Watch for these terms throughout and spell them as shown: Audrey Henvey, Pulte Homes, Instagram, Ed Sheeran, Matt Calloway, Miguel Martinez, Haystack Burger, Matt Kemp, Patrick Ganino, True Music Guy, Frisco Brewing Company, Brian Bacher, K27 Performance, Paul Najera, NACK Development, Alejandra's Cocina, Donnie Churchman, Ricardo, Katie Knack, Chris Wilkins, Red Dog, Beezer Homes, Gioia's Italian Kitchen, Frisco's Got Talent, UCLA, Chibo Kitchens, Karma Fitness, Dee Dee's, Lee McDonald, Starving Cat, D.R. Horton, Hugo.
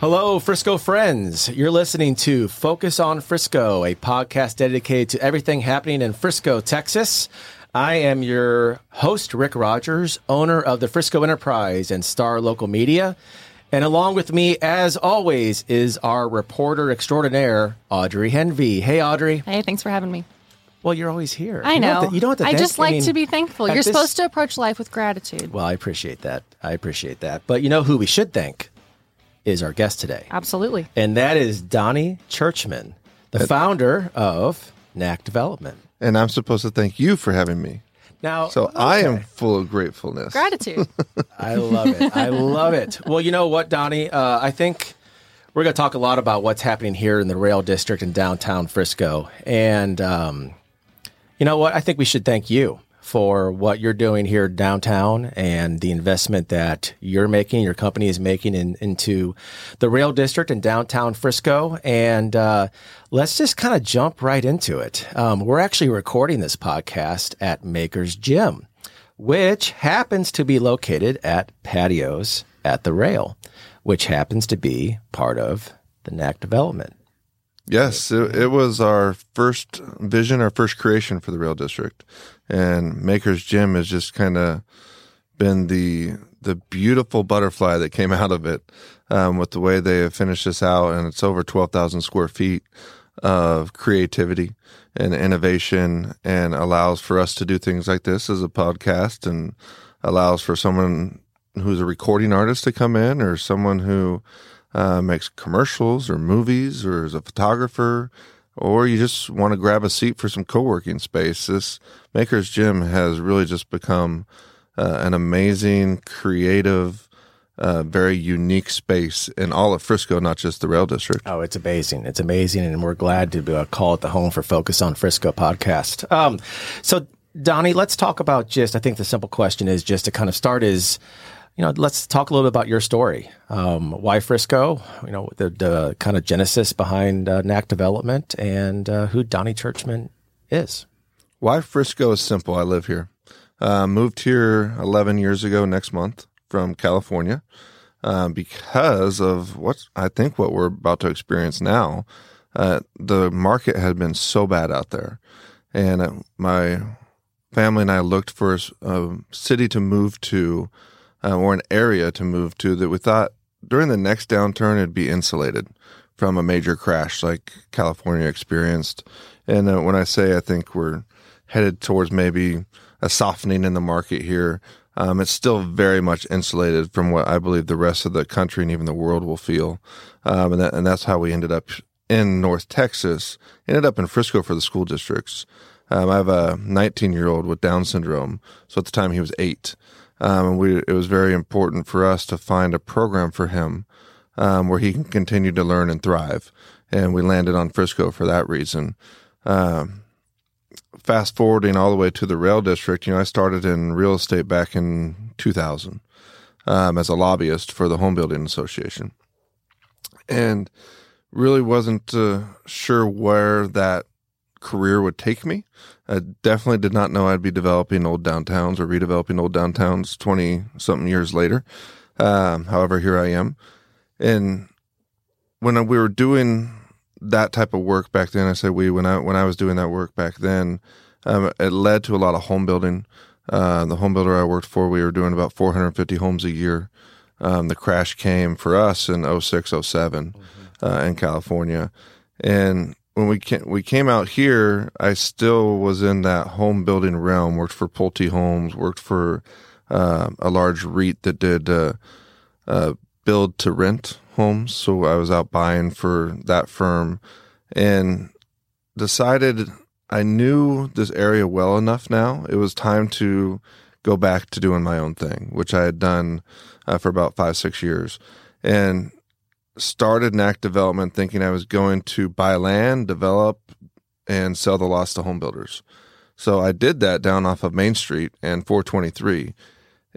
Hello, Frisco friends. You're listening to Focus on Frisco, a podcast dedicated to everything happening in Frisco, Texas. I am your host, Rick Rogers, owner of the Frisco Enterprise and Star Local Media. And along with me, as always, is our reporter extraordinaire, Audrey Henvey. Hey, Audrey. Hey, thanks for having me. Well, you're always here. I know. You don't have to thank. I mean, to be thankful. You're supposed to approach life with gratitude. Well, I appreciate that. But you know who we should thank? Is our guest today. Absolutely. And that is Donnie Churchman, the founder of NACK Development. And I'm supposed to thank you for having me. Now, so okay. I am full of gratefulness. Gratitude. I love it. Well, you know what, Donnie? I think we're going to talk a lot about what's happening here in the Rail District in downtown Frisco. And you know what? I think we should thank you for what you're doing here downtown and the investment that you're making, your company is making into the Rail District in downtown Frisco. And let's just kind of jump right into it. We're actually recording this podcast at Maker's Gym, which happens to be located at Patios at the Rail, which happens to be part of the NACK Development. Yes, it was our first vision, our first creation for the Rail District. And Maker's Gym has just kind of been the beautiful butterfly that came out of it with the way they have finished this out. And it's over 12,000 square feet of creativity and innovation, and allows for us to do things like this as a podcast, and allows for someone who's a recording artist to come in, or someone who makes commercials or movies, or is a photographer, or you just want to grab a seat for some co-working space. This Maker's Gym has really just become an amazing, creative, very unique space in all of Frisco, not just the Rail District. Oh, it's amazing. It's amazing, and we're glad to be able to call it the home for Focus on Frisco podcast. So, Donnie, let's talk about I think the simple question is just to kind of start is, you know, let's talk a little bit about your story. Why Frisco? You know, the kind of genesis behind NACK Development, and who Donnie Churchman is. Why Frisco is simple. I live here. Moved here 11 years ago next month from California because of what we're about to experience now. The market had been so bad out there, and my family and I looked for a city to move to. Or an area to move to that we thought during the next downturn it'd be insulated from a major crash like California experienced. And when I say I think we're headed towards maybe a softening in the market here, it's still very much insulated from what I believe the rest of the country and even the world will feel. And that's how we ended up in North Texas, ended up in Frisco for the school districts. I have a 19-year-old with Down syndrome, so at the time he was 8. It was very important for us to find a program for him where he can continue to learn and thrive. And we landed on Frisco for that reason. Fast forwarding all the way to the Rail District, you know, I started in real estate back in 2000 as a lobbyist for the Home Building Association. And really wasn't sure where that career would take me. I definitely did not know I'd be developing old downtowns or redeveloping old downtowns 20-something years later. However, here I am. And when we were doing that type of work back then, I say we, when I was doing that work back then, it led to a lot of home building. The home builder I worked for, we were doing about 450 homes a year. The crash came for us in 2006, 2007 in California. And when we came out here, I still was in that home building realm, worked for Pulte Homes, worked for a large REIT that did build-to-rent homes. So I was out buying for that firm, and decided I knew this area well enough now. It was time to go back to doing my own thing, which I had done for about 5-6 years, and started NACK Development thinking I was going to buy land, develop, and sell the lots to home builders. So I did that down off of Main Street and 423,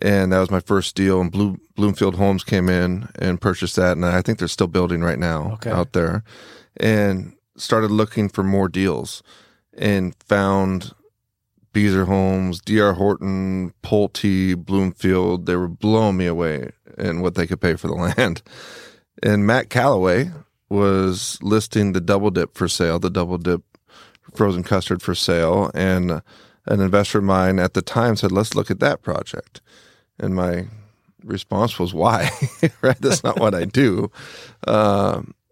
and that was my first deal. And Bloomfield Homes came in and purchased that, and I think they're still building right now out there. And started looking for more deals and found Beezer Homes, D.R. Horton, Pulte, Bloomfield. They were blowing me away in what they could pay for the land. And Matt Calloway was listing the Double Dip for sale, the Double Dip frozen custard for sale, and an investor of mine at the time said, let's look at that project. And my response was, why? Right? That's not what I do.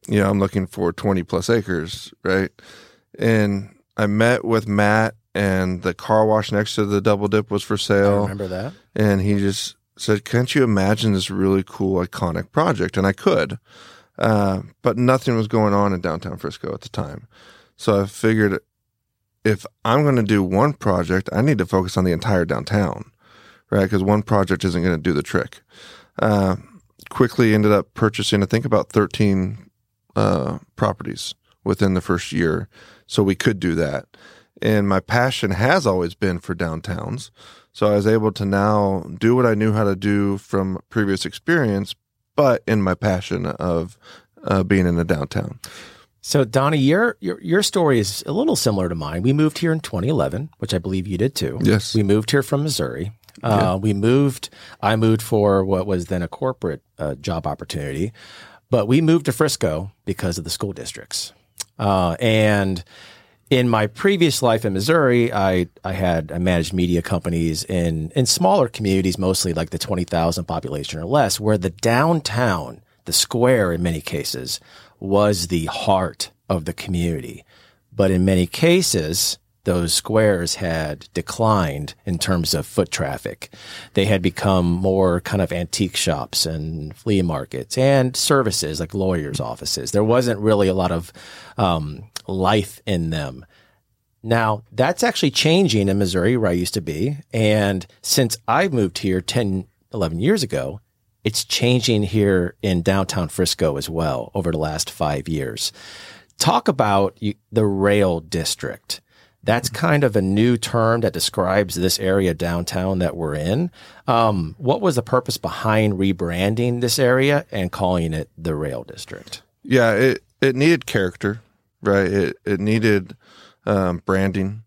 You know, I'm looking for 20 plus acres, right? And I met with Matt, and the car wash next to the Double Dip was for sale. I remember that. And he just said, can't you imagine this really cool, iconic project? And I could, but nothing was going on in downtown Frisco at the time. So I figured, if I'm going to do one project, I need to focus on the entire downtown, right? Because one project isn't going to do the trick. Quickly ended up purchasing, I think, about 13 properties within the first year, so we could do that. And my passion has always been for downtowns, so I was able to now do what I knew how to do from previous experience, but in my passion of being in the downtown. So, Donnie, your story is a little similar to mine. We moved here in 2011, which I believe you did too. Yes. We moved here from Missouri. Yeah. I moved for what was then a corporate job opportunity, but we moved to Frisco because of the school districts. And in my previous life in Missouri, I managed media companies in smaller communities, mostly like the 20,000 population or less, where the downtown, the square in many cases, was the heart of the community. But in many cases, those squares had declined in terms of foot traffic. They had become more kind of antique shops and flea markets and services like lawyers' offices. There wasn't really a lot of life in them. Now, that's actually changing in Missouri, where I used to be. And since I moved here 10, 11 years ago, it's changing here in downtown Frisco as well over the last 5 years. Talk about the rail district. That's kind of a new term that describes this area downtown that we're in. What was the purpose behind rebranding this area and calling it the rail district? Yeah, it needed character, right? It needed branding.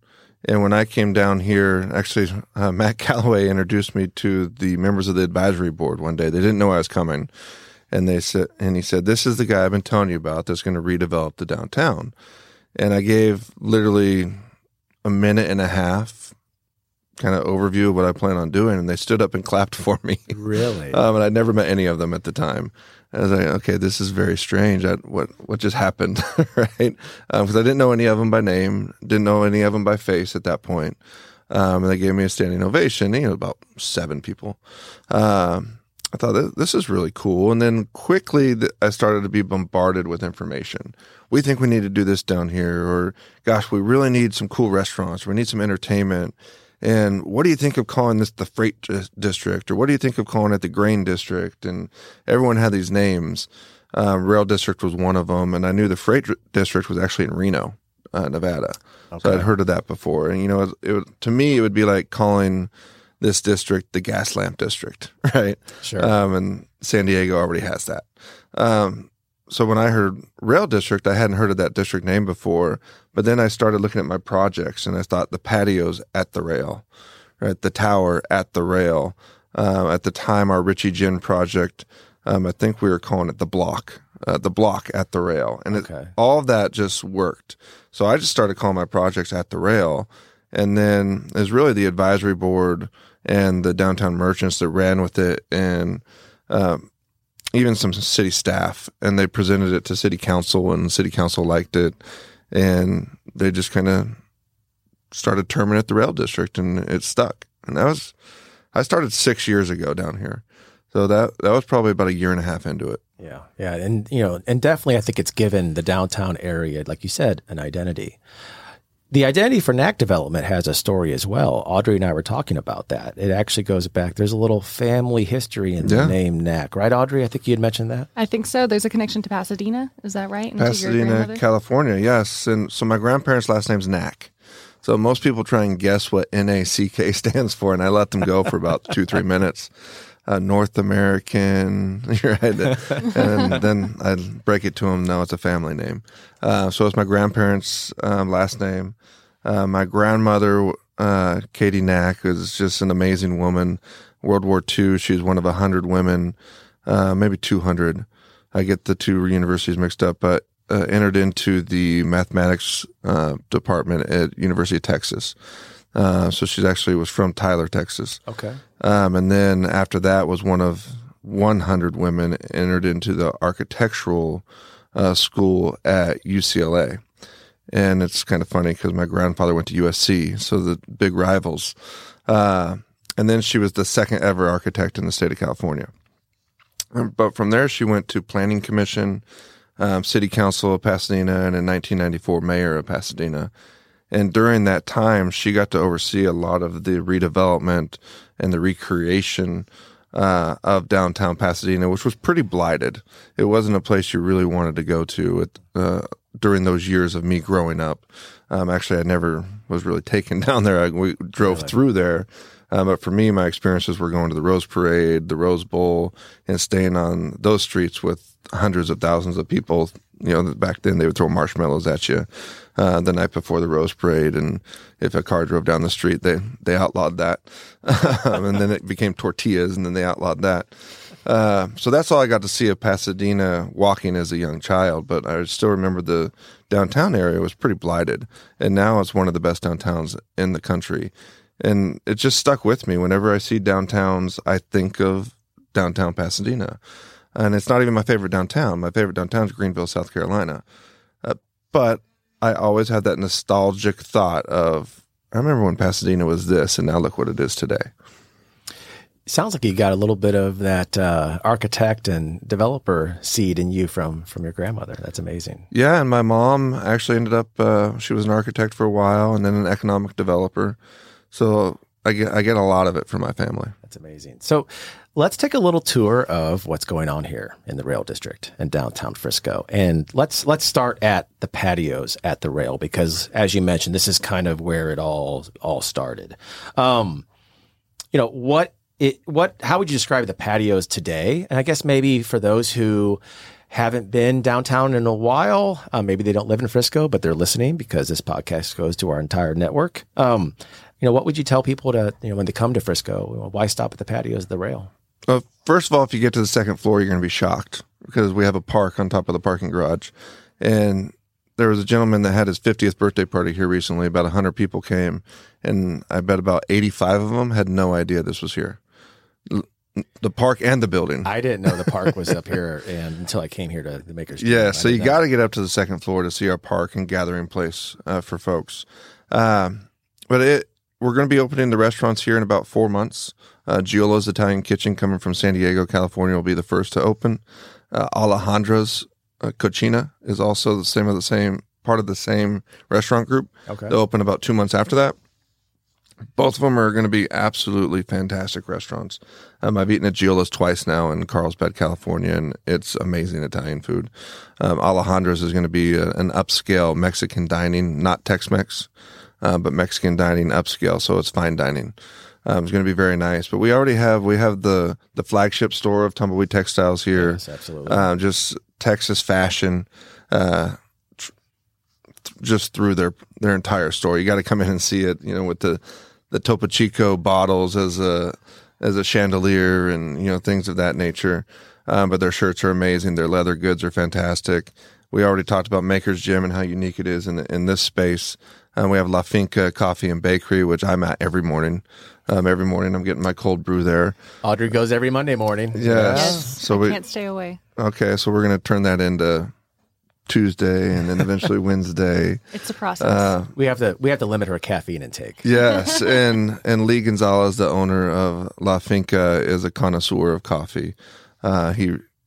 And when I came down here, actually, Matt Calloway introduced me to the members of the advisory board one day. They didn't know I was coming. And he said, this is the guy I've been telling you about that's going to redevelop the downtown. And I gave literally a minute and a half kind of overview of what I plan on doing. And they stood up and clapped for me. Really? And I'd never met any of them at the time. I was like, okay, this is very strange. What just happened, right? Because I didn't know any of them by name, didn't know any of them by face at that point. And they gave me a standing ovation, about 7 people. I thought, this is really cool. And then quickly, I started to be bombarded with information. We think we need to do this down here, or gosh, we really need some cool restaurants. We need some entertainment. And what do you think of calling this the Freight District? Or what do you think of calling it the Grain District? And everyone had these names. Rail District was one of them. And I knew the Freight District was actually in Reno, Nevada. Okay. So I'd heard of that before. And, to me, it would be like calling this district the Gas Lamp District, right? Sure. And San Diego already has that. So when I heard Rail District, I hadn't heard of that district name before, but then I started looking at my projects, and I thought the Patios at the Rail, right? The Tower at the Rail. At the time, our Richie Gin project, I think we were calling it the Block at the Rail. And all of that just worked. So I just started calling my projects at the Rail, and then it was really the advisory board and the downtown merchants that ran with it, and even some city staff, and they presented it to city council, and city council liked it, and they just kind of started terming it the Rail District, and it stuck. And I started 6 years ago down here, so that was probably about a year and a half into it. Yeah, and definitely I think it's given the downtown area, like you said, an identity. The identity for NACK Development has a story as well. Audrey and I were talking about that. It actually goes back. There's a little family history in the name NACK, right, Audrey? I think you had mentioned that. I think so. There's a connection to Pasadena. Is that right? And Pasadena, California, yes. And so my grandparents' last name's Knack. So most people try and guess what NACK stands for, and I let them go for about 2-3 minutes. North American, right? And then I break it to them. Now it's a family name. So it's my grandparents' last name. My grandmother, Katie Knack, is just an amazing woman. World War II, she's one of 100 women, maybe 200. I get the two universities mixed up, but entered into the mathematics department at University of Texas. So she actually was from Tyler, Texas. Okay. And then after that was one of 100 women entered into the architectural school at UCLA. And it's kind of funny because my grandfather went to USC, so the big rivals. And then she was the second ever architect in the state of California. But from there, she went to Planning Commission, City Council of Pasadena, and in 1994, Mayor of Pasadena. And during that time, she got to oversee a lot of the redevelopment and the recreation of downtown Pasadena, which was pretty blighted. It wasn't a place you really wanted to go to during those years of me growing up. Actually, I never was really taken down there. We drove through there. But for me, my experiences were going to the Rose Parade, the Rose Bowl, and staying on those streets with hundreds of thousands of people. You know, back then they would throw marshmallows at you the night before the Rose Parade, and if a car drove down the street, they outlawed that. And then it became tortillas, and then they outlawed that. So that's all I got to see of Pasadena walking as a young child, but I still remember the downtown area was pretty blighted, and now it's one of the best downtowns in the country. And it just stuck with me. Whenever I see downtowns, I think of downtown Pasadena. And it's not even my favorite downtown. My favorite downtown is Greenville, South Carolina. But I always had that nostalgic thought of, I remember when Pasadena was this, and now look what it is today. Sounds like you got a little bit of that architect and developer seed in you from your grandmother. That's amazing. Yeah, and my mom actually ended up, she was an architect for a while and then an economic developer. So I get a lot of it from my family. That's amazing. So let's take a little tour of what's going on here in the Rail District and downtown Frisco. And let's start at the Patios at the Rail, because as you mentioned, this is kind of where it all started. How would you describe the Patios today? And I guess maybe for those who haven't been downtown in a while, maybe they don't live in Frisco, but they're listening because this podcast goes to our entire network. What would you tell people to, when they come to Frisco, why stop at the Patios at the Rail? Well, first of all, if you get to the second floor, you're going to be shocked because we have a park on top of the parking garage. And there was a gentleman that had his 50th birthday party here recently. About 100 people came, and I bet about 85 of them had no idea this was here. The park and the building. I didn't know the park was up here until I came here to the Maker's Gym. Yeah, so you got to get up to the second floor to see our park and gathering place for folks. We're going to be opening the restaurants here in about 4 months. Gioia's Italian Kitchen, coming from San Diego, California, will be the first to open. Alejandra's Cocina is also the same restaurant group. Okay. They'll open about 2 months after that. Both of them are going to be absolutely fantastic restaurants. I've eaten at Gioia's twice now in Carlsbad, California, and it's amazing Italian food. Alejandra's is going to be an upscale Mexican dining, not Tex-Mex. But Mexican dining upscale, so it's fine dining. It's going to be very nice. But we already have the flagship store of Tumbleweed Textiles here. Yes, absolutely. Just Texas fashion, just through their entire store. You got to come in and see it. With the Topo Chico bottles as a chandelier and things of that nature. But their shirts are amazing. Their leather goods are fantastic. We already talked about Maker's Gym and how unique it is in this space. We have La Finca Coffee and Bakery, which I'm at every morning. Every morning I'm getting my cold brew there. Audrey goes every Monday morning. Yes. So we can't stay away. Okay, so we're going to turn that into Tuesday and then eventually Wednesday. It's a process. We have to limit her caffeine intake. Yes, and Lee Gonzalez, the owner of La Finca, is a connoisseur of coffee.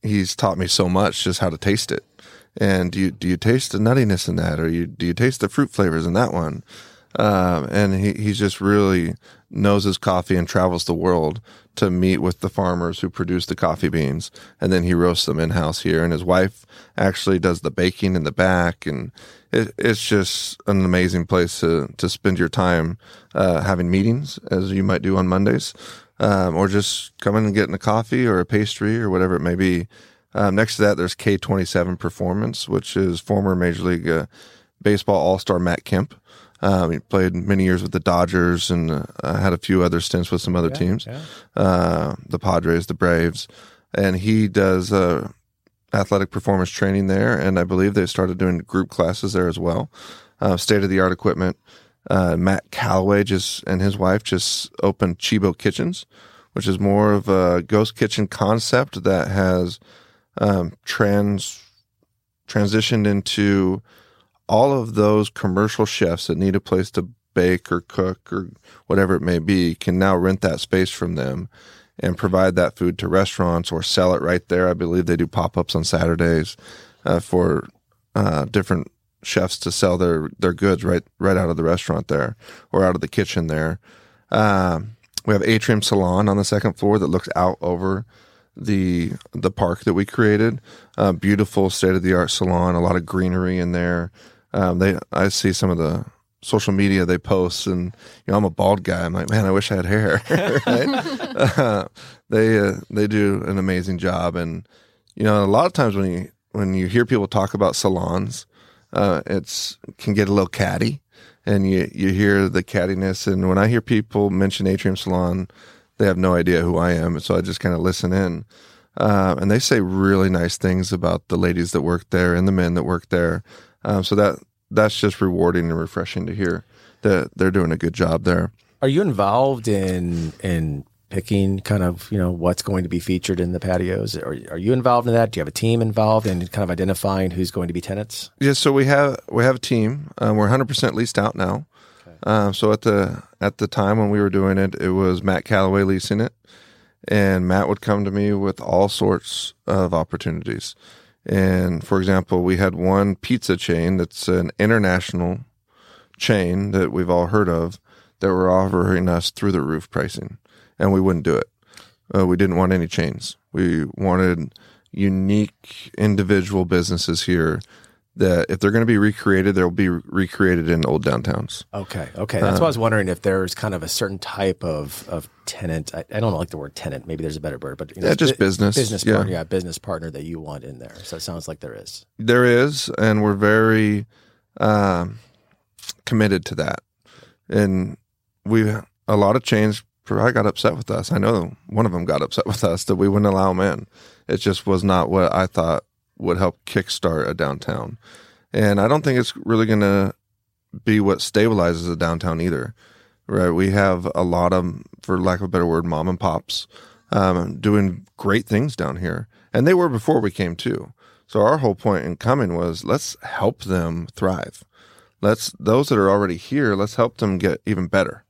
He's taught me so much just how to taste it. And do you taste the nuttiness in that, or do you taste the fruit flavors in that one? And he just really knows his coffee and travels the world to meet with the farmers who produce the coffee beans, and then he roasts them in-house here. And his wife actually does the baking in the back, and it's just an amazing place to spend your time having meetings, as you might do on Mondays, or just coming and getting a coffee or a pastry or whatever it may be. Next to that, there's K27 Performance, which is former Major League Baseball All-Star Matt Kemp. He played many years with the Dodgers and had a few other stints with some other teams, the Padres, the Braves. And he does athletic performance training there, and I believe they started doing group classes there as well. State-of-the-art equipment. Matt Callaway and his wife just opened Chibo Kitchens, which is more of a ghost kitchen concept that has transitioned into all of those commercial chefs that need a place to bake or cook or whatever it may be can now rent that space from them and provide that food to restaurants or sell it right there. I believe they do pop-ups on Saturdays for different chefs to sell their goods right out of the restaurant there or out of the kitchen there. We have Atrium Salon on the second floor that looks out over the park that we created. Beautiful state-of-the-art salon, a lot of greenery in there. I see some of the social media they post, and I'm a bald guy. I'm like, man, I wish I had hair. They do an amazing job, and a lot of times when you hear people talk about salons, it can get a little catty, and you hear the cattiness. And when I hear people mention Atrium Salon, they have no idea who I am, so I just kind of listen in. And they say really nice things about the ladies that work there and the men that work there. So that's just rewarding and refreshing to hear that they're doing a good job there. Are you involved in picking kind of, what's going to be featured in the patios? Are you involved in that? Do you have a team involved in kind of identifying who's going to be tenants? Yeah, so we have a team. We're 100% leased out now. Okay. So at the time when we were doing it, it was Matt Callaway leasing it. And Matt would come to me with all sorts of opportunities. And for example, we had one pizza chain that's an international chain that we've all heard of that were offering us through the roof pricing, and we wouldn't do it. We didn't want any chains. We wanted unique individual businesses here that if they're going to be recreated, they'll be recreated in old downtowns. Okay. That's why I was wondering if there's kind of a certain type of tenant. I don't like the word tenant. Maybe there's a better word, but just business. Business partner, business partner that you want in there. So it sounds like there is. There is, and we're very committed to that. And a lot of chains probably got upset with us. I know one of them got upset with us that we wouldn't allow them in. It just was not what I thought would help kickstart a downtown. And I don't think it's really going to be what stabilizes a downtown either, right? We have a lot of, for lack of a better word, mom and pops doing great things down here. And they were before we came too. So our whole point in coming was let's help them thrive. Those that are already here, let's help them get even better.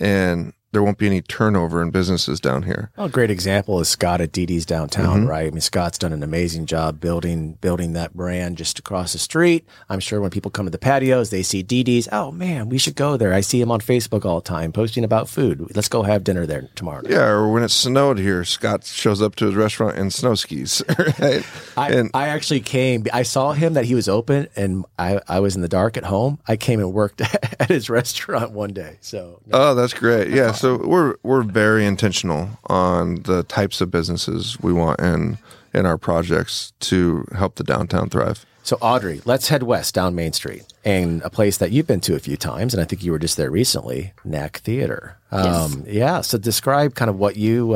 And there won't be any turnover in businesses down here. Well, a great example is Scott at Dee Dee's downtown, right? I mean, Scott's done an amazing job building that brand just across the street. I'm sure when people come to the patios, they see Dee Dee's. Oh, man, we should go there. I see him on Facebook all the time posting about food. Let's go have dinner there tomorrow night. Yeah, or when it snowed here, Scott shows up to his restaurant in snow skis, right? I actually came. I saw him that he was open, and I was in the dark at home. I came and worked at his restaurant one day. So Oh, that's great. Yeah. So we're very intentional on the types of businesses we want in our projects to help the downtown thrive. So Audrey, let's head west down Main Street and a place that you've been to a few times, and I think you were just there recently, NACK Theater. Yes. Yeah. So describe kind of what you've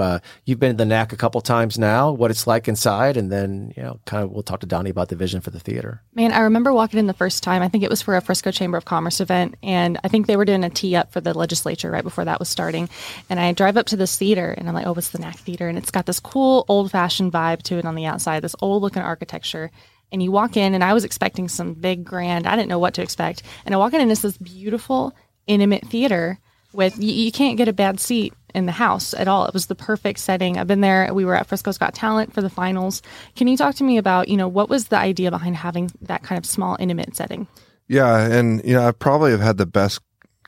been to the NACK a couple times now, what it's like inside, and then kind of we'll talk to Donnie about the vision for the theater. Man, I remember walking in the first time. I think it was for a Frisco Chamber of Commerce event, and I think they were doing a tee up for the legislature right before that was starting. And I drive up to this theater, and I'm like, oh, it's the NACK Theater, and it's got this cool old fashioned vibe to it on the outside, this old looking architecture. And you walk in, and I was expecting some big grand. I didn't know what to expect. And I walk in, and it's this beautiful, intimate theater with you can't get a bad seat in the house at all. It was the perfect setting. I've been there. We were at Frisco's Got Talent for the finals. Can you talk to me about, you know, what was the idea behind having that kind of small, intimate setting? Yeah. And, you know, I probably have had the best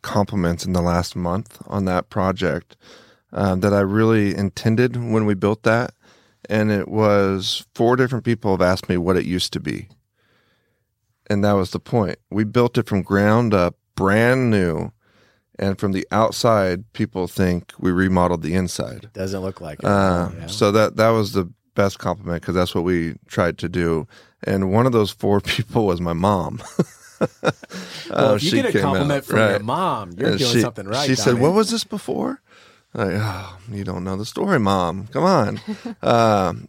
compliments in the last month on that project that I really intended when we built that. And it was 4 different people have asked me what it used to be. And that was the point. We built it from ground up, brand new. And from the outside, people think we remodeled the inside. It doesn't look like it. Yeah. So that was the best compliment because that's what we tried to do. And one of those 4 people was my mom. Well, if you get a compliment out, from right. your mom, you're and doing something right. She said, "What was this before?" Like, oh, you don't know the story, Mom. Come on.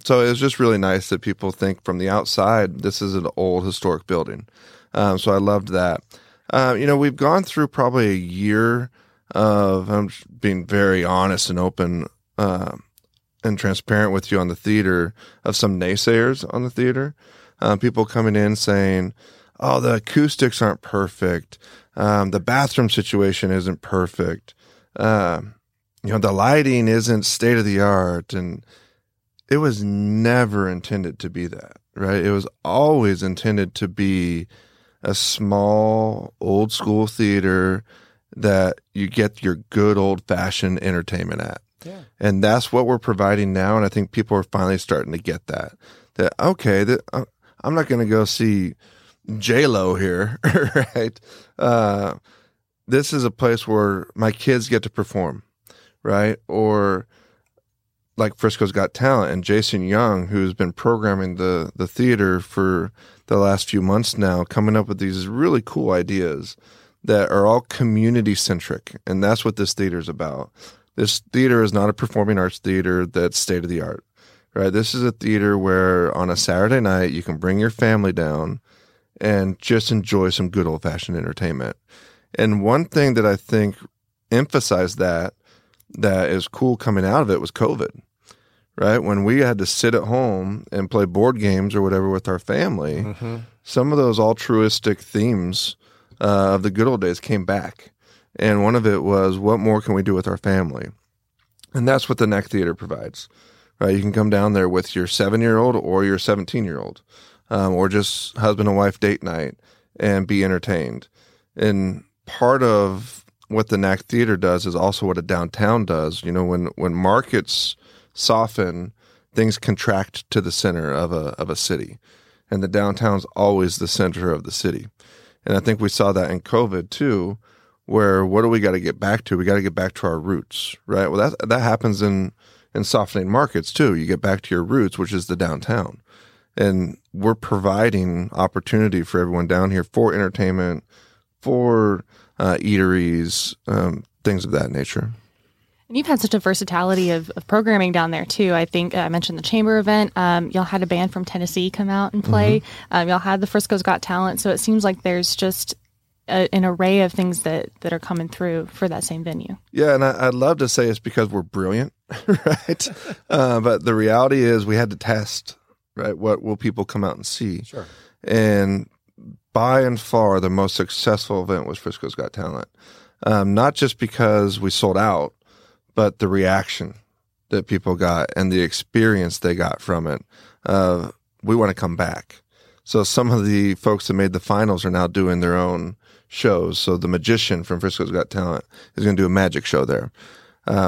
So it was just really nice that people think from the outside, this is an old historic building. So I loved that. You know, we've gone through probably a year of, I'm being very honest and open and transparent with you on the theater, of some naysayers on the theater. People coming in saying, oh, the acoustics aren't perfect. The bathroom situation isn't perfect. You know, the lighting isn't state of the art. And it was never intended to be that, right? It was always intended to be a small, old-school theater that you get your good, old-fashioned entertainment at. Yeah. And that's what we're providing now, and I think people are finally starting to get that. That, okay, I'm not going to go see J-Lo here, right? This is a place where my kids get to perform, right? Or like Frisco's Got Talent, and Jason Young, who's been programming the theater for the last few months now, coming up with these really cool ideas that are all community-centric. And that's what this theater is about. This theater is not a performing arts theater that's state-of-the-art, right? This is a theater where on a Saturday night, you can bring your family down and just enjoy some good old-fashioned entertainment. And one thing that I think emphasized that is cool coming out of it was COVID. Right? When we had to sit at home and play board games or whatever with our family, mm-hmm. some of those altruistic themes of the good old days came back. And one of it was, what more can we do with our family? And that's what the NACK Theater provides. Right? You can come down there with your 7-year-old or your 17-year-old or just husband and wife date night and be entertained. And part of what the NACK Theater does is also what a downtown does. You know, when markets soften, things contract to the center of a city, and the downtown's always the center of the city. And I think we saw that in COVID too, where what do we got to get back to? We got to get back to our roots, right? Well, that happens in softening markets too. You get back to your roots, which is the downtown, and we're providing opportunity for everyone down here for entertainment, for eateries, things of that nature. And you've had such a versatility of programming down there, too. I think I mentioned the Chamber event. Y'all had a band from Tennessee come out and play. Mm-hmm. Y'all had the Frisco's Got Talent. So it seems like there's just an array of things that are coming through for that same venue. Yeah, and I'd love to say it's because we're brilliant, right? But the reality is we had to test, right? What will people come out and see? Sure. And by and far, the most successful event was Frisco's Got Talent. Not just because we sold out, but the reaction that people got and the experience they got from it, we want to come back. So some of the folks that made the finals are now doing their own shows. So the magician from Frisco's Got Talent is going to do a magic show there.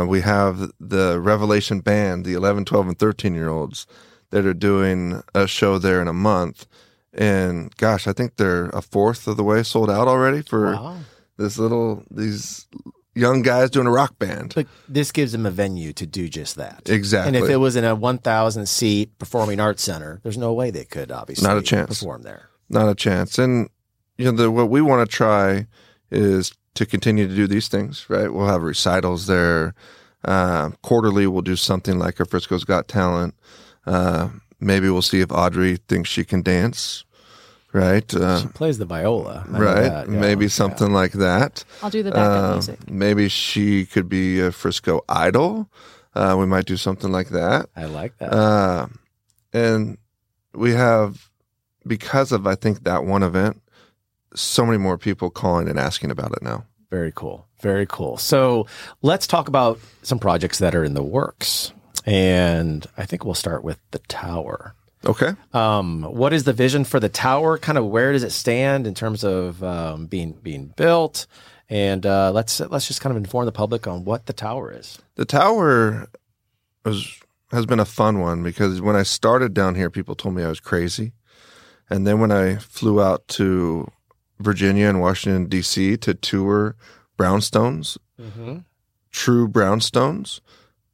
We have the Revelation Band, the 11, 12, and 13-year-olds that are doing a show there in a month. And gosh, I think they're a fourth of the way sold out already for wow. these young guys doing a rock band. But this gives them a venue to do just that. Exactly. And if it was in a 1,000-seat performing arts center, there's no way they could obviously Not a chance. Perform there. Not a chance. And you know, what we want to try is to continue to do these things, right? We'll have recitals there. Quarterly, we'll do something like a Frisco's Got Talent. Maybe we'll see if Audrey thinks she can dance. Right. She plays the viola. Right. Maybe something like that. I'll do the backup music. Maybe she could be a Frisco idol. We might do something like that. I like that. And we have, because of, I think, that one event, so many more people calling and asking about it now. Very cool. Very cool. So let's talk about some projects that are in the works. And I think we'll start with the tower. Okay. What is the vision for the tower? Kind of where does it stand in terms of being built? And let's just kind of inform the public on what the tower is. The tower has been a fun one because when I started down here, people told me I was crazy. And then when I flew out to Virginia and Washington, D.C. to tour brownstones, mm-hmm. true brownstones,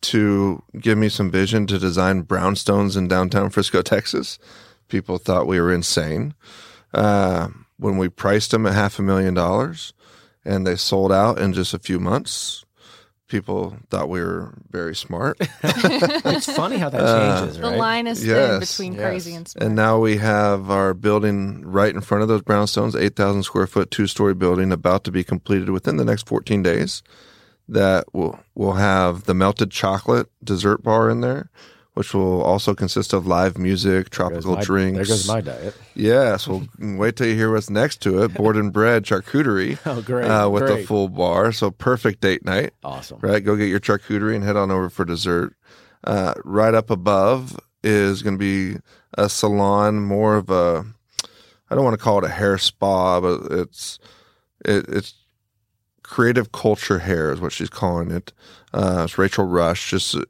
to give me some vision to design brownstones in downtown Frisco, Texas, people thought we were insane. When we priced them at $500,000 and they sold out in just a few months, people thought we were very smart. It's funny how that changes, right? The line is thin between crazy and smart. And now we have our building right in front of those brownstones, 8,000 square foot, 2-story building about to be completed within the next 14 days. That will have the melted chocolate dessert bar in there, which will also consist of live music, tropical drinks. There goes my diet. Yes, we'll wait till you hear what's next to it. Board and bread, charcuterie. Oh, great. With a full bar. So perfect date night. Awesome. Right? Go get your charcuterie and head on over for dessert. Right up above is going to be a salon, more of a, I don't want to call it a hair spa, but it's Creative Culture Hair is what she's calling it. It's Rachel Rush, just a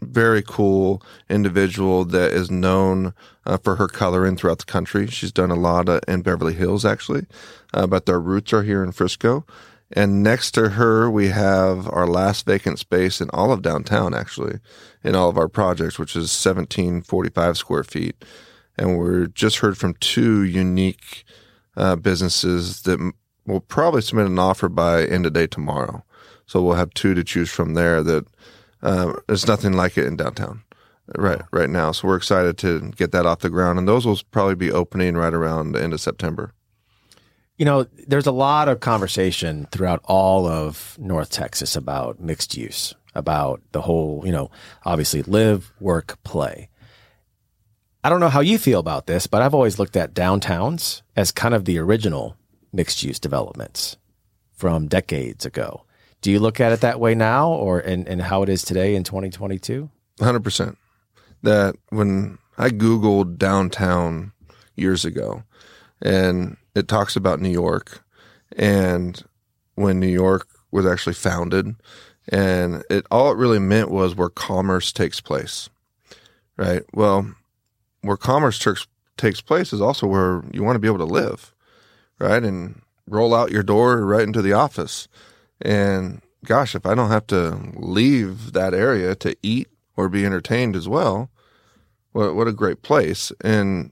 very cool individual that is known for her coloring throughout the country. She's done a lot in Beverly Hills, actually, but their roots are here in Frisco. And next to her, we have our last vacant space in all of downtown, actually, in all of our projects, which is 1,745 square feet. And we just heard from two unique businesses that we'll probably submit an offer by end of day tomorrow. So we'll have two to choose from there that there's nothing like it in downtown right now. So we're excited to get that off the ground. And those will probably be opening right around the end of September. You know, there's a lot of conversation throughout all of North Texas about mixed use, about the whole, you know, obviously live, work, play. I don't know how you feel about this, but I've always looked at downtowns as kind of the original mixed-use developments from decades ago. Do you look at it that way now or and how it is today in 2022? 100%. That when I Googled downtown years ago, and it talks about New York, and when New York was actually founded, and all it really meant was where commerce takes place, right? Well, where commerce takes place is also where you want to be able to live. Right, and roll out your door right into the office. And gosh, if I don't have to leave that area to eat or be entertained as well, what a great place. And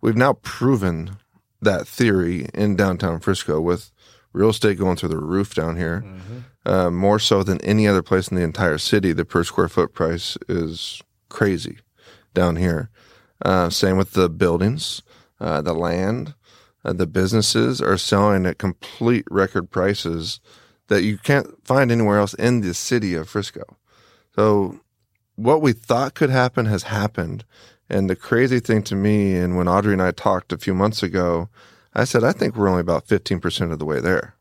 we've now proven that theory in downtown Frisco with real estate going through the roof down here, mm-hmm. More so than any other place in the entire city. The per square foot price is crazy down here. Same with the buildings, the land. The businesses are selling at complete record prices that you can't find anywhere else in the city of Frisco. So what we thought could happen has happened. And the crazy thing to me, and when Audrey and I talked a few months ago, I said, I think we're only about 15% of the way there.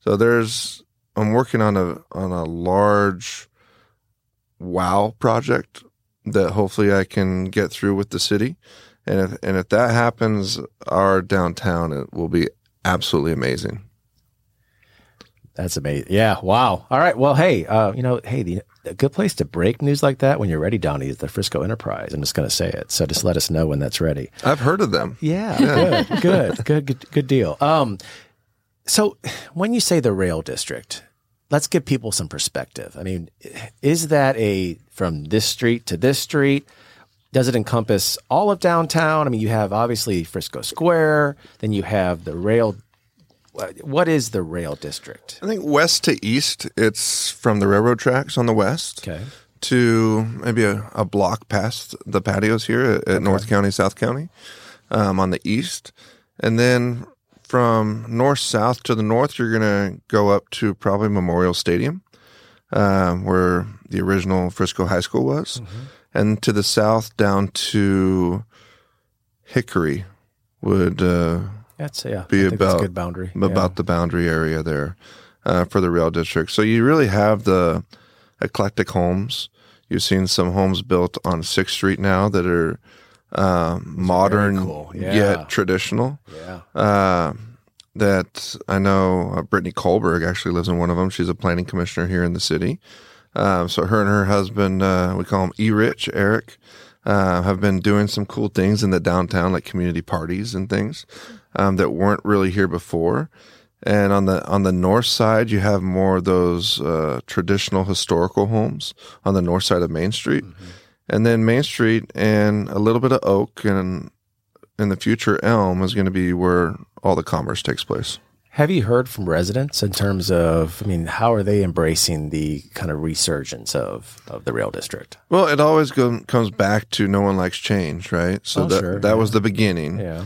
So I'm working on a large wow project that hopefully I can get through with the city. And if that happens, our downtown, it will be absolutely amazing. That's amazing. Yeah. Wow. All right. Well, hey, a good place to break news like that when you're ready, Donnie, is the Frisco Enterprise. I'm just going to say it. So just let us know when that's ready. I've heard of them. Yeah. Good deal. So when you say the rail district, let's give people some perspective. I mean, is that from this street to this street? Does it encompass all of downtown? I mean, you have obviously Frisco Square, then you have the rail. What is the rail district? I think west to east, it's from the railroad tracks on the west to maybe a block past the patios here at North County, South County on the east. And then from north-south to the north, you're going to go up to probably Memorial Stadium where the original Frisco High School was. Mm-hmm. And to the south, down to Hickory would be about the boundary area there. for the rail district. So you really have the eclectic homes. You've seen some homes built on 6th Street now that are modern, cool. Yeah. Yet traditional. Yeah. That I know Brittany Kohlberg actually lives in one of them. She's a planning commissioner here in the city. So her and her husband, we call him E-Rich, Eric, have been doing some cool things in the downtown, like community parties and things that weren't really here before. And on the north side, you have more of those traditional historical homes on the north side of Main Street. Mm-hmm. And then Main Street and a little bit of Oak and in the future Elm is going to be where all the commerce takes place. Have you heard from residents in terms of, I mean, how are they embracing the kind of resurgence of the rail district? Well, it always comes back to no one likes change, right? So that was the beginning. Yeah.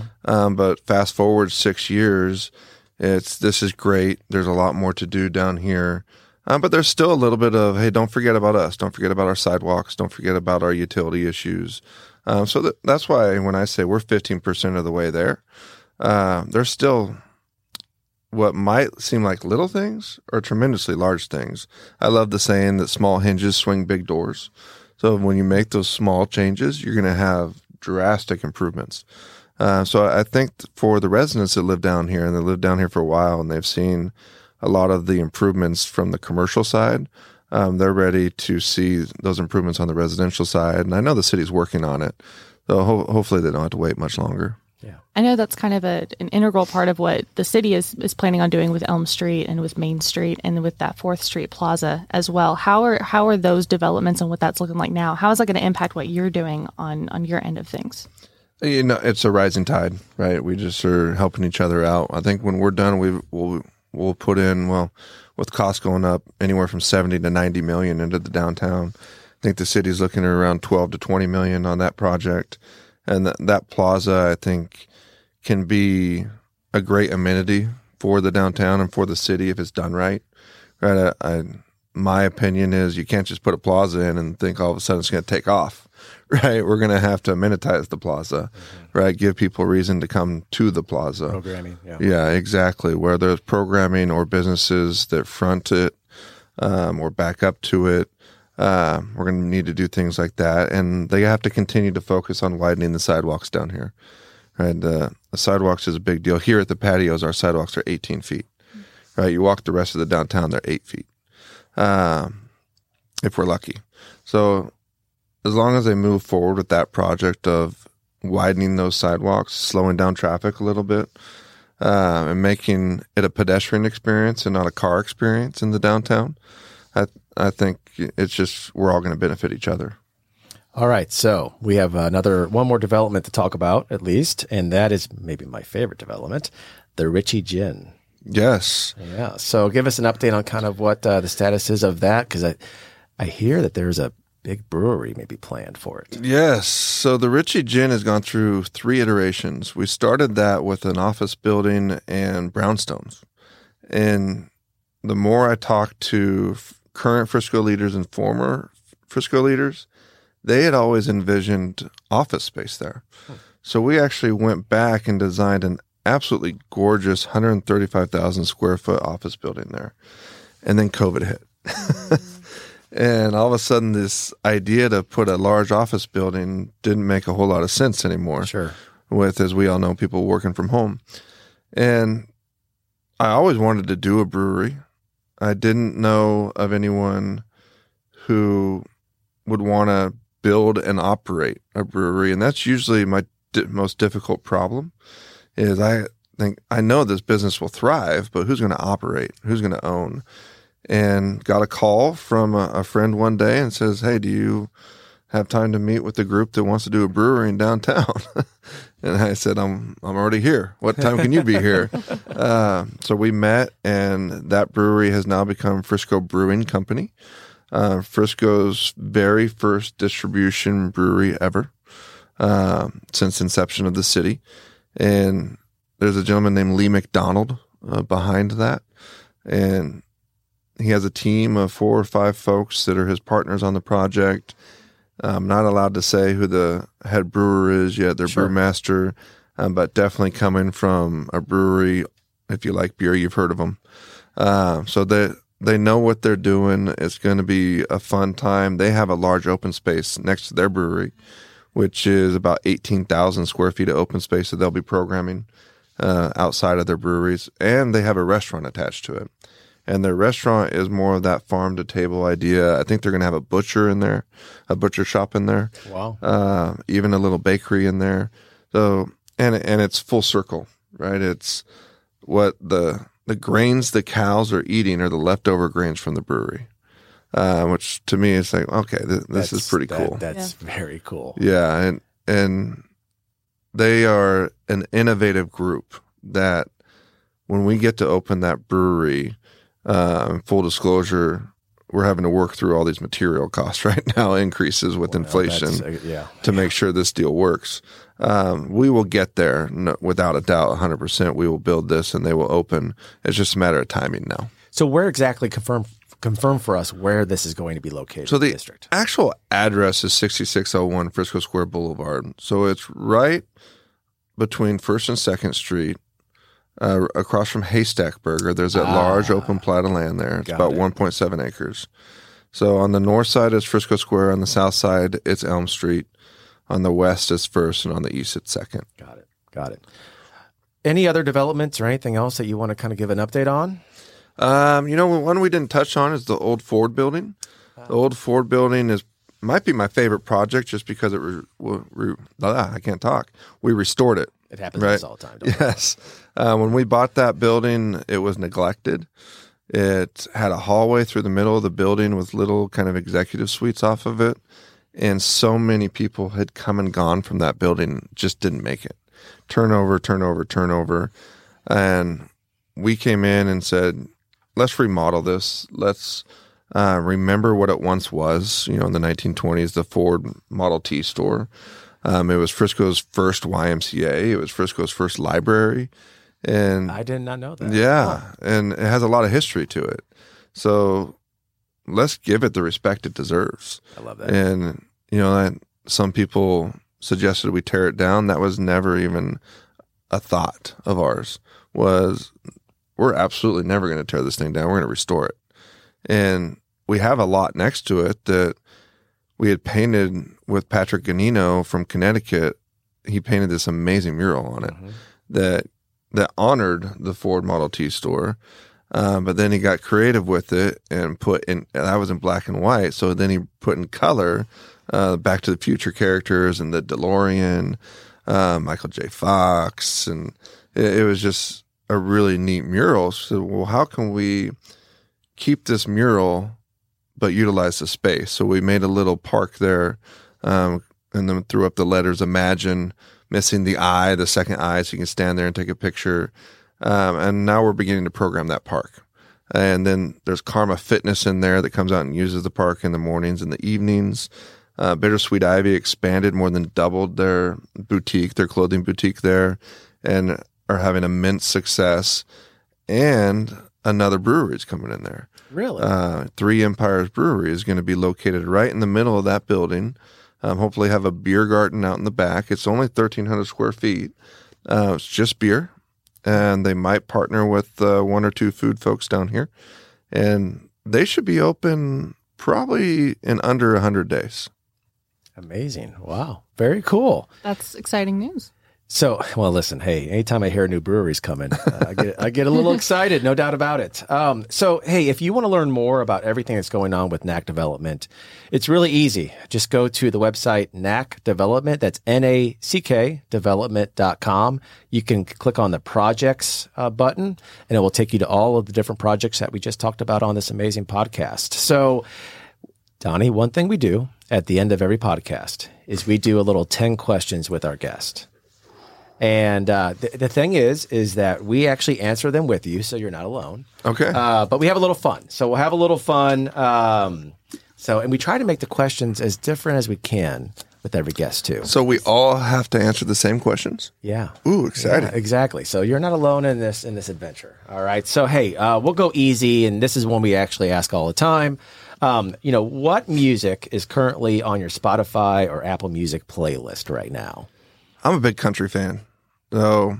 But fast forward 6 years, this is great. There's a lot more to do down here. But there's still a little bit of, hey, don't forget about us. Don't forget about our sidewalks. Don't forget about our utility issues. So that's why when I say we're 15% of the way there, there's still what might seem like little things are tremendously large things. I love the saying that small hinges swing big doors. So when you make those small changes, you're going to have drastic improvements. So I think for the residents that live down here, and they live down here for a while, and they've seen a lot of the improvements from the commercial side, they're ready to see those improvements on the residential side. And I know the city's working on it, so hopefully they don't have to wait much longer. Yeah, I know that's kind of an integral part of what the city is planning on doing with Elm Street and with Main Street and with that 4th Street Plaza as well. How are those developments and what that's looking like now? How is that going to impact what you're doing on your end of things? You know, it's a rising tide, right? We just are helping each other out. I think when we're done, we'll put in, with costs going up anywhere from 70 to 90 million into the downtown. I think the city's looking at around 12 to 20 million on that project. And that plaza, I think, can be a great amenity for the downtown and for the city if it's done right. Right? My opinion is you can't just put a plaza in and think all of a sudden it's going to take off. Right? We're going to have to amenitize the plaza. Mm-hmm. Right? Give people reason to come to the plaza. Programming. Yeah. Yeah, exactly. Where there's programming or businesses that front it or back up to it. We're going to need to do things like that, and they have to continue to focus on widening the sidewalks down here. Right, the sidewalks is a big deal. Here at the patios, our sidewalks are 18 feet. Right, you walk the rest of the downtown, they're 8 feet, if we're lucky. So as long as they move forward with that project of widening those sidewalks, slowing down traffic a little bit, and making it a pedestrian experience and not a car experience in the downtown, I think it's just we're all going to benefit each other. All right, so we have one more development to talk about, at least, and that is maybe my favorite development, the Richie Gin. Yes. Yeah. So give us an update on kind of what the status is of that, because I hear that there's a big brewery maybe planned for it. Yes. So the Richie Gin has gone through 3 iterations. We started that with an office building and brownstones, and the more I talk to current Frisco leaders and former Frisco leaders, they had always envisioned office space there. Oh. So we actually went back and designed an absolutely gorgeous 135,000 square foot office building there. And then COVID hit. And all of a sudden this idea to put a large office building didn't make a whole lot of sense anymore. Sure. With, as we all know, people working from home. And I always wanted to do a brewery. I didn't know of anyone who would want to build and operate a brewery, and that's usually my most difficult problem. Is I think I know this business will thrive, but who's going to operate? Who's going to own? And got a call from a friend one day and says, "Hey, do you have time to meet with the group that wants to do a brewery in downtown?" And I said, I'm already here. What time can you be here? So we met, and that brewery has now become Frisco Brewing Company, Frisco's very first distribution brewery ever since inception of the city. And there's a gentleman named Lee McDonald behind that, and he has a team of 4 or 5 folks that are his partners on the project. I'm not allowed to say who the head brewer is yet, their sure. brewmaster, but definitely coming from a brewery. If you like beer, you've heard of them. So they know what they're doing. It's going to be a fun time. They have a large open space next to their brewery, which is about 18,000 square feet of open space that they'll be programming outside of their breweries. And they have a restaurant attached to it. And their restaurant is more of that farm-to-table idea. I think they're going to have a butcher in there, a butcher shop in there. Wow. Even a little bakery in there. So and it's full circle, right? It's what the grains the cows are eating are the leftover grains from the brewery, which to me is like, okay, this is pretty cool. That's very cool. Yeah, and they are an innovative group that when we get to open that brewery, full disclosure, we're having to work through all these material costs right now, increases with inflation to make sure this deal works. We will get there without a doubt, 100%. We will build this and they will open. It's just a matter of timing now. So where exactly, confirm for us where this is going to be located in the district. So the actual address is 6601 Frisco Square Boulevard. So it's right between 1st and 2nd Street. Across from Haystack Burger, there's a large open plot of land there. It's about 1.7 acres. So on the north side is Frisco Square. On the south side, it's Elm Street. On the west is 1st, and on the east, it's 2nd. Got it. Any other developments or anything else that you want to kind of give an update on? One we didn't touch on is the old Ford building. The old Ford building might be my favorite project just because we restored it. It happens right. All the time. Yes. When we bought that building, it was neglected. It had a hallway through the middle of the building with little kind of executive suites off of it. And so many people had come and gone from that building, just didn't make it. Turnover. And we came in and said, let's remodel this. Let's remember what it once was, in the 1920s, the Ford Model T store. It was Frisco's first YMCA. It was Frisco's first library. And I did not know that. Yeah. And it has a lot of history to it. So let's give it the respect it deserves. I love that. And, some people suggested we tear it down. That was never even a thought of ours, was we're absolutely never going to tear this thing down. We're going to restore it. And we have a lot next to it that we had painted with Patrick Ganino from Connecticut. He painted this amazing mural on it that honored the Ford Model T store. But then he got creative with it and that was in black and white. So then he put in color, Back to the Future characters and the DeLorean, Michael J. Fox. And it was just a really neat mural. So, how can we keep this mural but utilize the space? So we made a little park there, and then threw up the letters Imagine, missing the eye, the second eye, so you can stand there and take a picture. And now we're beginning to program that park. And then there's Karma Fitness in there that comes out and uses the park in the mornings and the evenings. Bittersweet Ivy expanded, more than doubled their boutique, their clothing boutique there, and are having immense success. And another brewery is coming in there. Really? Three Empires Brewery is going to be located right in the middle of that building. Hopefully have a beer garden out in the back. It's only 1,300 square feet. It's just beer. And they might partner with one or two food folks down here. And they should be open probably in under 100 days. Amazing. Wow. Very cool. That's exciting news. So, well, listen, hey, anytime I hear new breweries coming, I get a little excited, no doubt about it. So, hey, if you want to learn more about everything that's going on with NACK Development, it's really easy. Just go to the website NACK Development. That's NACK Development.com. You can click on the projects button, and it will take you to all of the different projects that we just talked about on this amazing podcast. So, Donnie, one thing we do at the end of every podcast is we do a little 10 questions with our guest. And the thing is that we actually answer them with you, so you're not alone. Okay. But we have a little fun. So we'll have a little fun. And we try to make the questions as different as we can with every guest, too. So we all have to answer the same questions? Yeah. Ooh, exciting. Yeah, exactly. So you're not alone in this adventure. All right. So, hey, we'll go easy, and this is one we actually ask all the time. What music is currently on your Spotify or Apple Music playlist right now? I'm a big country fan. So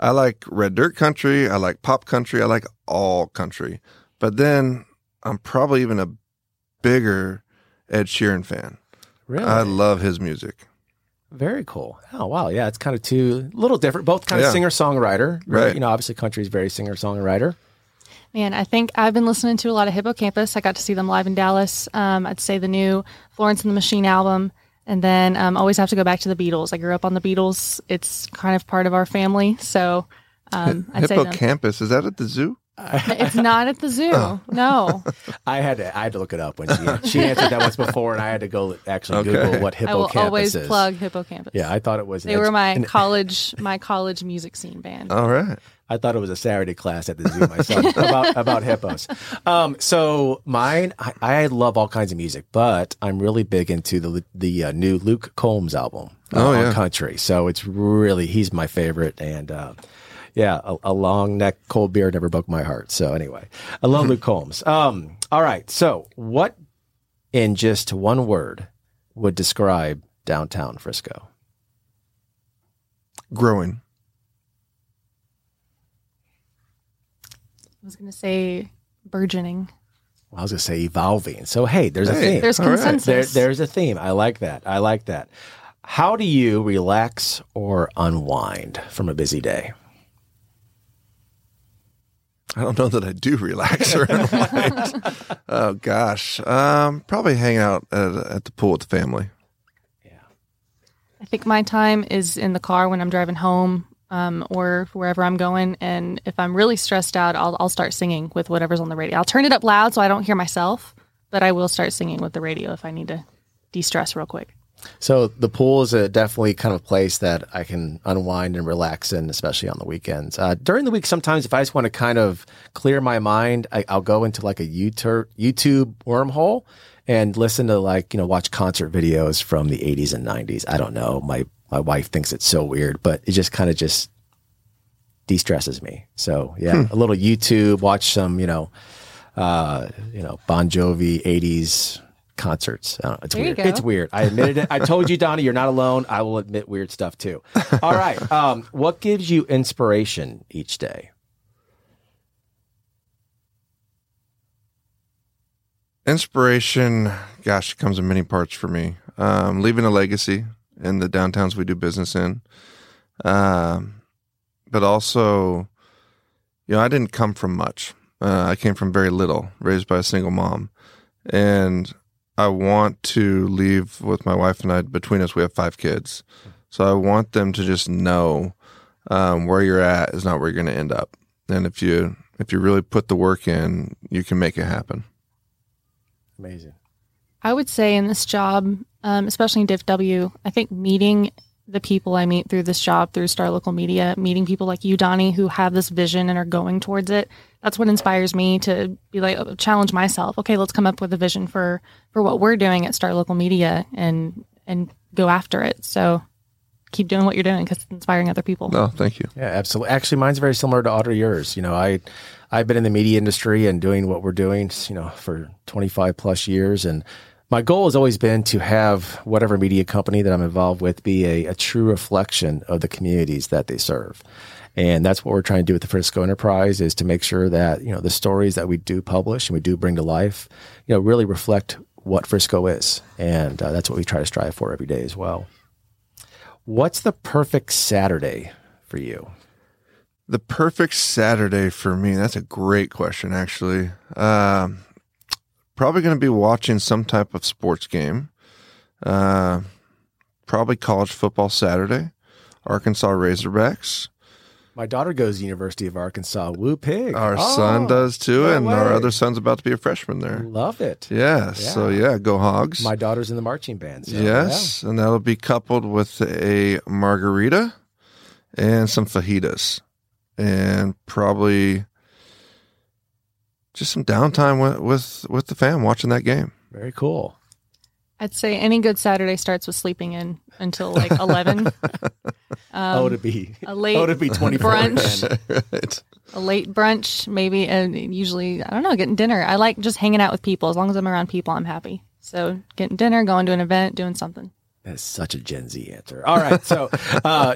I like red dirt country. I like pop country. I like all country. But then I'm probably even a bigger Ed Sheeran fan. Really? I love his music. Very cool. Oh, wow. Yeah, it's kind of two, little different, both kind of singer-songwriter. Right. You know, obviously country is very singer-songwriter. Man, I think I've been listening to a lot of Hippocampus. I got to see them live in Dallas. I'd say the new Florence and the Machine album. And then always have to go back to the Beatles. I grew up on the Beatles. It's kind of part of our family. So I'd say Hippocampus, is that at the zoo? It's not at the zoo. Oh. No. I had to look it up when she answered that once before, and I had to go actually Google what Hippocampus is. I will always plug Hippocampus. Yeah, I thought it was. They were my college music scene band. All right. I thought it was a Saturday class at the zoo myself about hippos. So mine, I love all kinds of music, but I'm really big into the new Luke Combs album on country. So it's really, he's my favorite, and yeah, a long neck, cold beer never broke my heart. So anyway, I love Luke Combs. All right. So what in just one word would describe downtown Frisco? Growing. I was going to say burgeoning. Well, I was going to say evolving. So, hey, there's a theme. There's consensus. Right. There's a theme. I like that. How do you relax or unwind from a busy day? I don't know that I do relax or unwind. Oh, gosh. Probably hang out at the pool with the family. Yeah. I think my time is in the car when I'm driving home. Or wherever I'm going. And if I'm really stressed out, I'll start singing with whatever's on the radio. I'll turn it up loud so I don't hear myself, but I will start singing with the radio if I need to de-stress real quick. So the pool is definitely kind of place that I can unwind and relax in, especially on the weekends. During the week, sometimes if I just want to kind of clear my mind, I'll go into like a YouTube wormhole and listen to watch concert videos from the 80s and 90s. I don't know. My wife thinks it's so weird, but it just kind of just de-stresses me. So yeah, a little YouTube, watch some, Bon Jovi 80s concerts. I don't know, it's weird. It's weird. I admitted it. I told you, Donnie, you're not alone. I will admit weird stuff too. All right. What gives you inspiration each day? Inspiration, gosh, it comes in many parts for me. Leaving a legacy in the downtowns we do business in. But also, I didn't come from much. I came from very little, raised by a single mom. And I want to leave with my wife and I, between us, we have 5 kids. So I want them to just know where you're at is not where you're going to end up. And if you really put the work in, you can make it happen. Amazing. I would say in this job, especially in Div W, I think meeting the people I meet through this job, through Star Local Media, meeting people like you, Donnie, who have this vision and are going towards it. That's what inspires me to be challenge myself. Okay, let's come up with a vision for what we're doing at Star Local Media and go after it. So keep doing what you're doing because it's inspiring other people. No, thank you. Yeah, absolutely. Actually, mine's very similar to Audrey, yours. I've been in the media industry and doing what we're doing, for 25 plus years. And my goal has always been to have whatever media company that I'm involved with be a true reflection of the communities that they serve. And that's what we're trying to do with the Frisco Enterprise, is to make sure that, the stories that we do publish and we do bring to life, really reflect what Frisco is. And that's what we try to strive for every day as well. What's the perfect Saturday for you? The perfect Saturday for me, that's a great question, actually. Probably going to be watching some type of sports game. Probably college football Saturday, Arkansas Razorbacks. My daughter goes to University of Arkansas. Woo pig. Our son does too, and our other son's about to be a freshman there. Love it. Yeah. So yeah, go Hogs. My daughter's in the marching band. So yes, yeah. And that'll be coupled with a margarita and some fajitas. And probably just some downtime with the fam watching that game. Very cool. I'd say any good Saturday starts with sleeping in until 11. To be 24 brunch, right. A late brunch maybe, and usually getting dinner. I like just hanging out with people. As long as I'm around people, I'm happy. So getting dinner, going to an event, doing something. That's such a Gen Z answer. All right. So,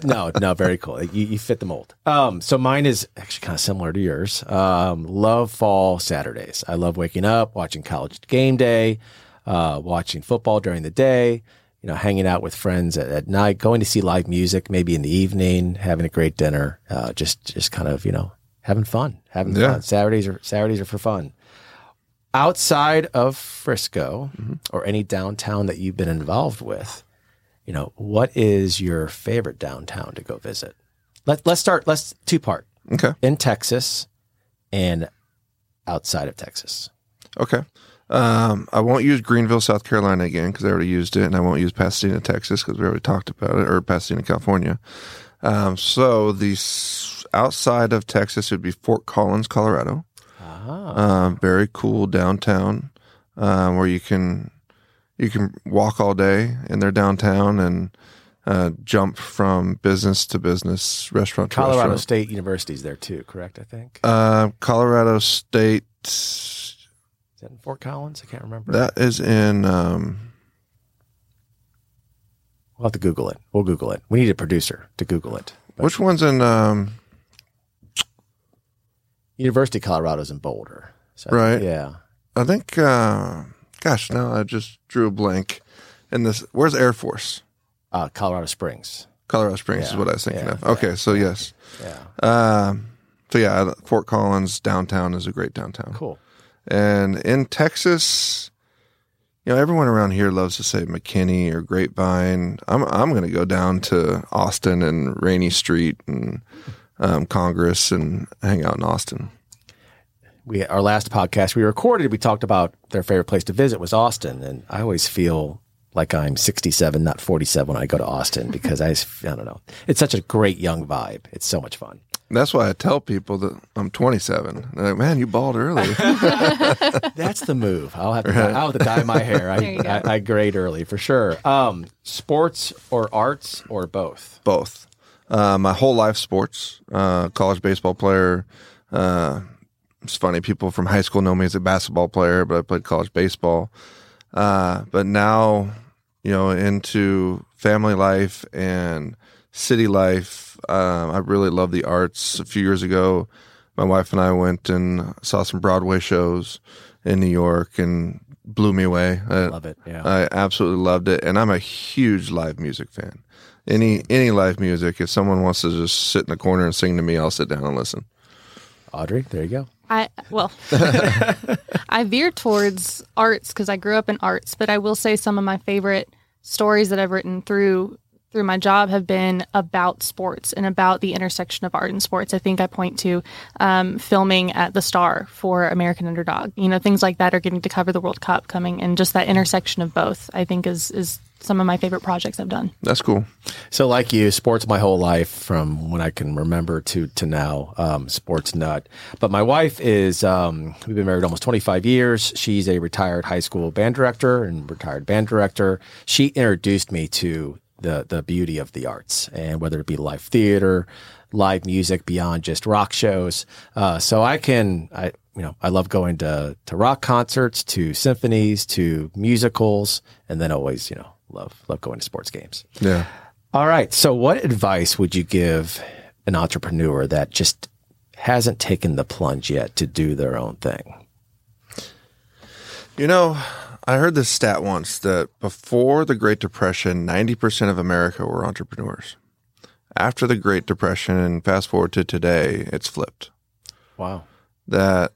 no, very cool. You fit the mold. So mine is actually kind of similar to yours. Love fall Saturdays. I love waking up, watching college game day, watching football during the day, you know, hanging out with friends at night, going to see live music, maybe in the evening, having a great dinner, just kind of, you know, having fun, having fun. Saturdays are for fun. Outside of Frisco or any downtown that you've been involved with, you know, what is your favorite downtown to go visit? Let's two-part. Okay. In Texas and outside of Texas. Okay. I won't use Greenville, South Carolina again because I already used it, and I won't use Pasadena, Texas because we already talked about it, or Pasadena, California. So the outside of Texas would be Fort Collins, Colorado. Very cool downtown where you can walk all day in their downtown and jump from business to business, restaurant to restaurant. Colorado State University is there too, correct, I think? Colorado State. Is that in Fort Collins? I can't remember. That is in... we'll have to Google it. We'll Google it. We need a producer to Google it. But... Which one's in... University of Colorado's in Boulder. So right. Yeah. I think... Gosh, now I just drew a blank. And this, where's Air Force? Colorado Springs. Colorado Springs is what I was thinking of. Okay, so yes. Yeah. Fort Collins downtown is a great downtown. Cool. And in Texas, you know, everyone around here loves to say McKinney or Grapevine. I'm going to go down to Austin and Rainey Street and Congress and hang out in Austin. Our last podcast we recorded, we talked about their favorite place to visit was Austin, and I always feel like I'm 67, not 47, when I go to Austin because I don't know. It's such a great young vibe. It's so much fun. And that's why I tell people that I'm 27. They're like, "Man, you bald early." That's the move. I'll have to dye my hair. I grade early for sure. Sports or arts or both? Both. My whole life, sports. College baseball player. It's funny, people from high school know me as a basketball player, but I played college baseball. But now, you know, into family life and city life, I really love the arts. A few years ago, my wife and I went and saw some Broadway shows in New York and blew me away. I love it. Yeah. I absolutely loved it. And I'm a huge live music fan. Any live music, if someone wants to just sit in the corner and sing to me, I'll sit down and listen. Audrey, there you go. I veer towards arts because I grew up in arts, but I will say some of my favorite stories that I've written through my job have been about sports and about the intersection of art and sports. I think I point to filming at the Star for American Underdog. You know, things like that, are getting to cover the World Cup coming, and just that intersection of both, I think, is some of my favorite projects I've done. That's cool. So like you, sports my whole life from when I can remember to now, sports nut. But my wife is, we've been married almost 25 years. She's a retired high school band director and retired band director. She introduced me to the beauty of the arts, and whether it be live theater, live music beyond just rock shows. So I love going to rock concerts, to symphonies, to musicals, and then always, you know, love going to sports games. Yeah. All right. So what advice would you give an entrepreneur that just hasn't taken the plunge yet to do their own thing? You know, I heard this stat once that before the Great Depression, 90% of America were entrepreneurs. After the Great Depression, and fast forward to today, it's flipped. Wow. That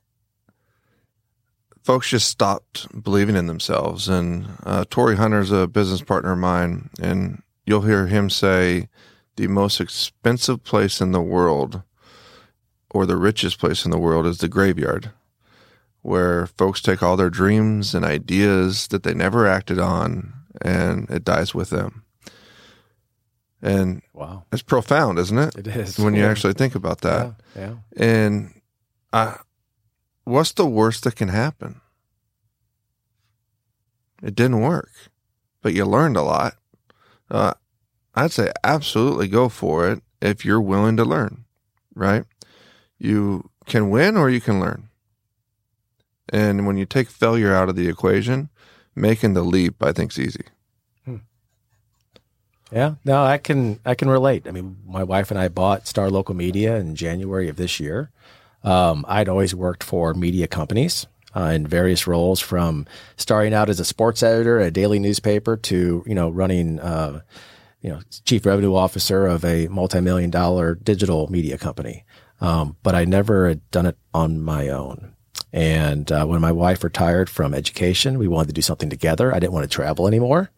folks just stopped believing in themselves. And Tory Hunter's a business partner of mine, and you'll hear him say the most expensive place in the world, or the richest place in the world, is the graveyard, where folks take all their dreams and ideas that they never acted on, and it dies with them. And wow, it's profound, isn't it? It is. When you actually think about that. Yeah. And what's the worst that can happen? It didn't work, but you learned a lot. I'd say absolutely go for it if you're willing to learn, right? You can win or you can learn. And when you take failure out of the equation, making the leap, I think, is easy. Yeah, no, I can relate. I mean, my wife and I bought Star Local Media in January of this year. I'd always worked for media companies in various roles, from starting out as a sports editor at a daily newspaper to, running, chief revenue officer of a multi-million-dollar digital media company. But I never had done it on my own. And when my wife retired from education, we wanted to do something together. I didn't want to travel anymore.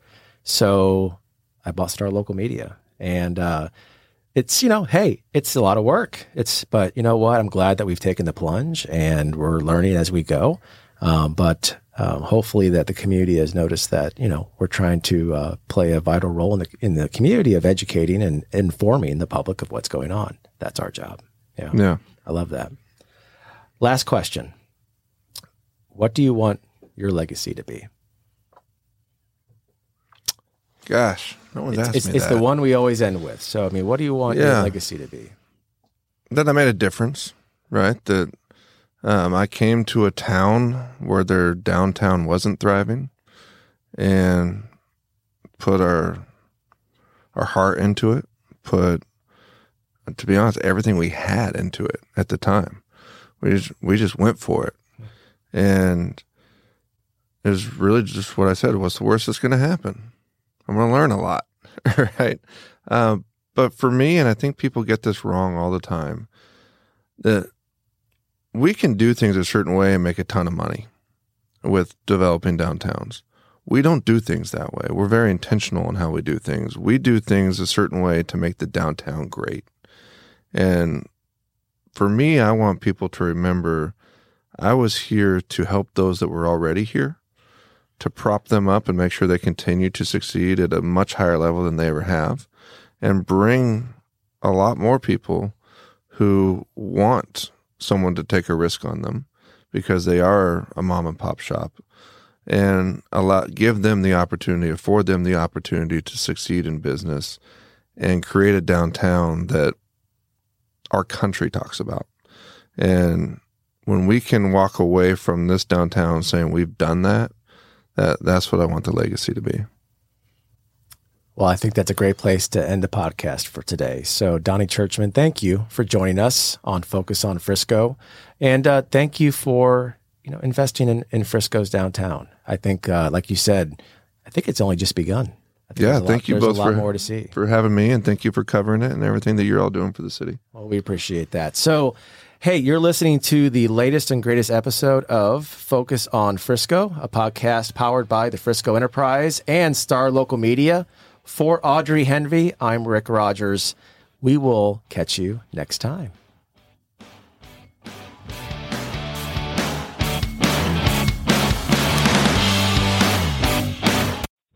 So I bought Star Local Media, and it's, hey, it's a lot of work. But you know what? I'm glad that we've taken the plunge and we're learning as we go. Hopefully that the community has noticed that, we're trying to play a vital role in the community of educating and informing the public of what's going on. That's our job. Yeah. Yeah. I love that. Last question. What do you want your legacy to be? Gosh, no one's asked me that. It's the one we always end with. So, what do you want your legacy to be? That I made a difference, right? That I came to a town where their downtown wasn't thriving and put our heart into it, to be honest, everything we had into it at the time. We just went for it. And it was really just what I said. What's the worst that's going to happen? I'm going to learn a lot, right? But for me, and I think people get this wrong all the time, that we can do things a certain way and make a ton of money with developing downtowns. We don't do things that way. We're very intentional in how we do things. We do things a certain way to make the downtown great. And for me, I want people to remember I was here to help those that were already here, to prop them up and make sure they continue to succeed at a much higher level than they ever have, and bring a lot more people who want someone to take a risk on them because they are a mom and pop shop, and give them the opportunity, afford them the opportunity to succeed in business and create a downtown that our country talks about. And when we can walk away from this downtown saying we've done that, that's what I want the legacy to be. Well, I think that's a great place to end the podcast for today. So Donnie Churchman, thank you for joining us on Focus on Frisco. And thank you for investing in Frisco's downtown. I think, like you said, I think it's only just begun. Thank you both for having me, and thank you for covering it and everything that you're all doing for the city. Well, we appreciate that. So, hey, you're listening to the latest and greatest episode of Focus on Frisco, a podcast powered by the Frisco Enterprise and Star Local Media. For Audrey Henvey, I'm Rick Rogers. We will catch you next time.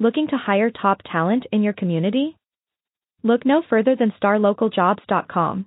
Looking to hire top talent in your community? Look no further than StarLocalJobs.com.